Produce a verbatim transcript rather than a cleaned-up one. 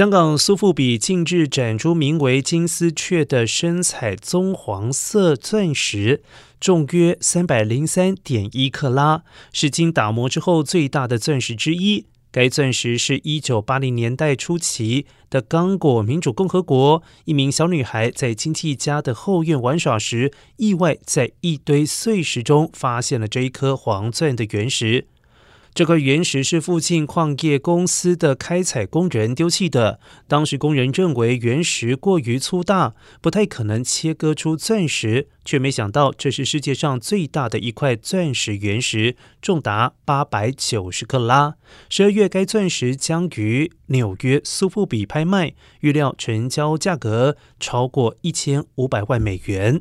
香港苏富比近日展出名为金丝雀的深彩棕黄色钻石，重约 三百零三点一克拉，是经打磨之后最大的钻石之一。该钻石是一九八零年代初期的刚果民主共和国一名小女孩在亲戚家的后院玩耍时，意外在一堆碎石中发现了这一颗黄钻的原石。这块原石是附近矿业公司的开采工人丢弃的，当时工人认为原石过于粗大，不太可能切割出钻石，却没想到这是世界上最大的一块钻石原石，重达八百九十克拉。十二月该钻石将于纽约苏富比拍卖，预料成交价格超过一千五百万美元。